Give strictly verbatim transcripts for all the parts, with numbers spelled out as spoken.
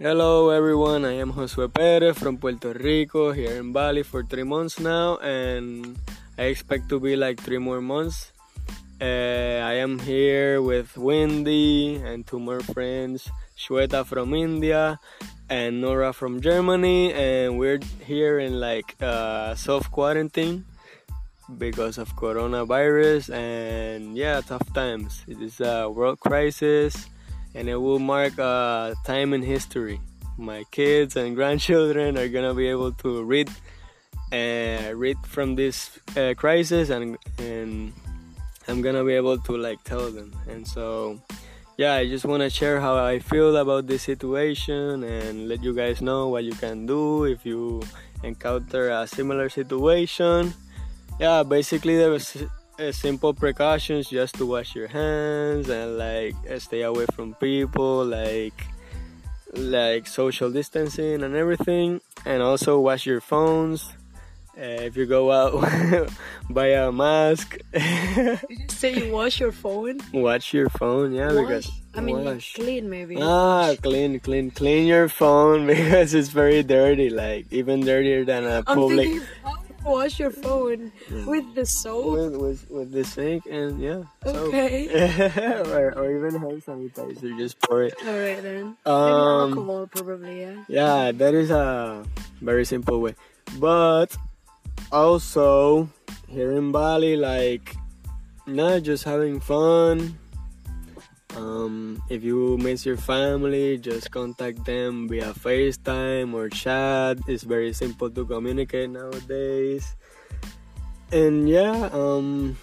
Hello everyone, I am Josué Pérez from Puerto Rico, here in Bali for three months now, and I expect to be like three more months. Uh, I am here with Wendy and two more friends, Shweta from India and Nora from Germany, and we're here in like uh, self-quarantine because of coronavirus, and yeah, tough times. It is a world crisis. And it will mark a time in history. My kids and grandchildren are gonna be able to read, uh, read from this uh, crisis, and and I'm gonna be able to like tell them. And so, yeah, I just wanna share how I feel about this situation and let you guys know what you can do if you encounter a similar situation. Yeah, basically there was. Simple precautions, just to wash your hands and like stay away from people, like like social distancing and everything, and also wash your phones. Uh, if you go out, buy a mask. Did you say you wash your phone? Wash your phone, yeah, wash? because I mean wash. clean maybe. Ah, clean, clean, clean your phone because it's very dirty, like even dirtier than a I'm public. Wash your phone with the soap, with, with, with the sink, and yeah, okay, or, or even hand sanitizer, just pour it. All right, then, um, alcohol, probably, yeah, yeah, that is a very simple way. But also, here in Bali, like, not just having fun. Um, if you miss your family, just contact them via FaceTime or chat. It's very simple to communicate nowadays. And yeah, um,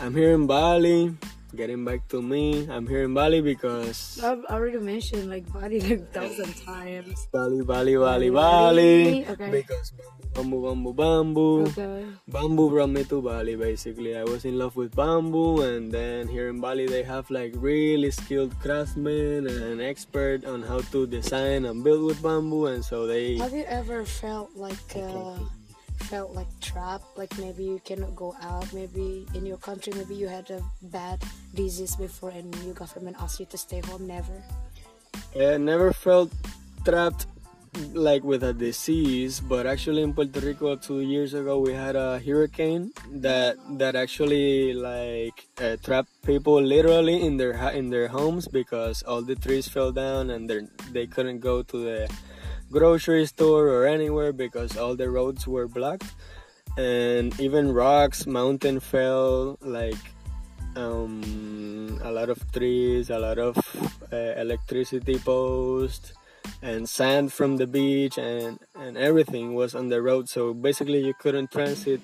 I'm here in Bali. Getting back to me, I'm here in Bali because I've already mentioned like Bali like a thousand times. Bali, Bali, Bali, Bali. Bali. Okay. Because bamboo, bamboo, bamboo, bamboo. Okay. Bamboo brought me to Bali. Basically, I was in love with bamboo, and then here in Bali they have like really skilled craftsmen and expert on how to design and build with bamboo, and so they. Have you ever felt like? Uh... felt like trapped, like maybe you cannot go out, maybe in your country, maybe you had a bad disease before and your government asked you to stay home? Never? I never felt trapped like with a disease, but actually in Puerto Rico two years ago we had a hurricane that that actually like uh, trapped people literally in their in their homes because all the trees fell down and they couldn't go to the grocery store or anywhere because all the roads were blocked, and even rocks, mountain fell, like um, a lot of trees, a lot of uh, electricity posts, and sand from the beach, and and everything was on the road. So basically you couldn't transit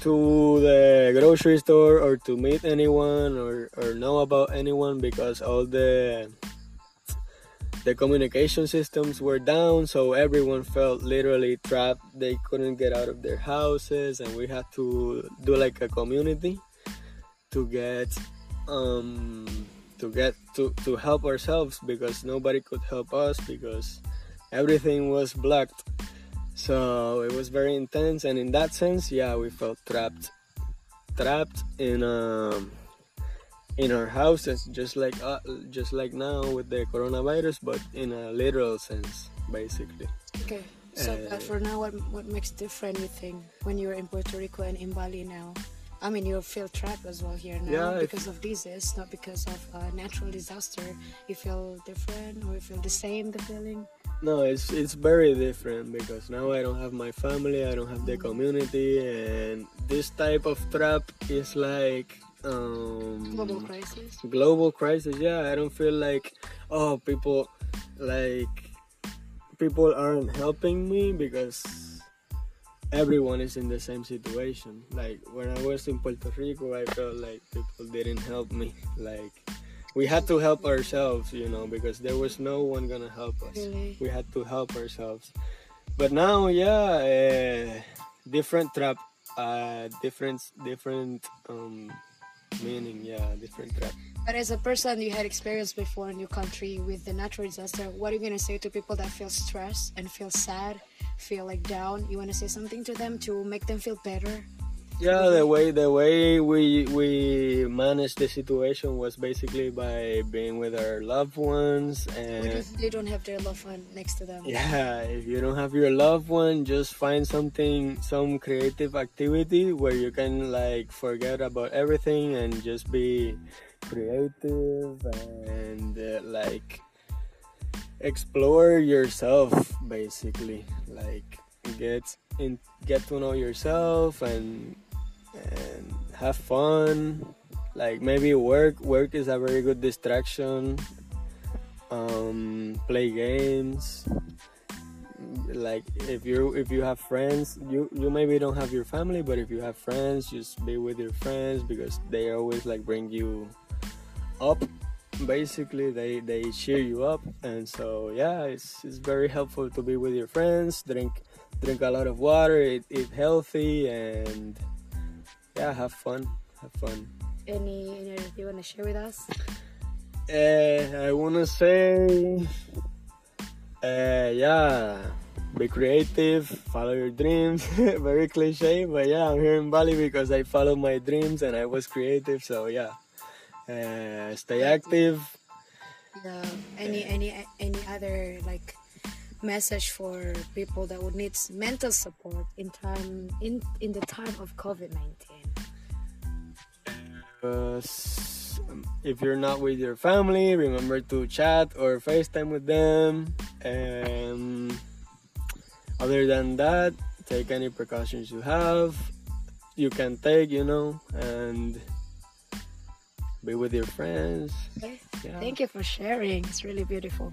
to the grocery store or to meet anyone or, or know about anyone because all the The communication systems were down, so everyone felt literally trapped. They couldn't get out of their houses, and we had to do like a community to get um, to get to, to help ourselves because nobody could help us because everything was blocked. So it was very intense, and in that sense, yeah, we felt trapped, trapped in um. in our houses, just like uh, just like now with the coronavirus, but in a literal sense, basically. Okay, so uh, for now, what what makes different, you think, when you're in Puerto Rico and in Bali now? I mean, you feel trapped as well here now, yeah, because of disease, not because of uh, natural disaster. You feel different, or you feel the same, the feeling? No, it's it's very different because now I don't have my family, I don't have the community, and this type of trap is like. Um, global crisis. Global crisis. Yeah, I don't feel like oh people like people aren't helping me because everyone is in the same situation. Like when I was in Puerto Rico, I felt like people didn't help me. Like we had to help ourselves, you know, because there was no one gonna help us. Really? We had to help ourselves. But now, yeah, uh, different trap, uh, different, different. Um, Meaning, yeah, different trap. But as a person, you had experience before in your country with the natural disaster. What are you gonna say to people that feel stressed and feel sad, feel like down? You wanna say something to them to make them feel better? Yeah, the way the way we we managed the situation was basically by being with our loved ones, and what if they don't have their loved one next to them? Yeah, if you don't have your loved one, just find something, some creative activity where you can like forget about everything and just be creative and uh, like explore yourself, basically, like get in, get to know yourself and and have fun. Like maybe work work is a very good distraction. Um play games. Like if you if you have friends, you you maybe don't have your family, but if you have friends, just be with your friends because they always like bring you up. Basically, they they cheer you up, and so yeah, it's it's very helpful to be with your friends. Drink drink a lot of water, eat, eat healthy, and yeah, have fun have fun any any other you want to share with us? uh I want to say uh yeah be creative, follow your dreams. Very cliche, but yeah, I'm here in Bali because I followed my dreams and I was creative, so yeah. Uh, stay active. Yeah. Any uh, any any other like message for people that would need mental support in time in in the time of COVID nineteen? Uh, if you're not with your family, remember to chat or FaceTime with them. Um, other than that, take any precautions you have, you can take, you know, and be with your friends. Okay. Yeah. Thank you for sharing. It's really beautiful.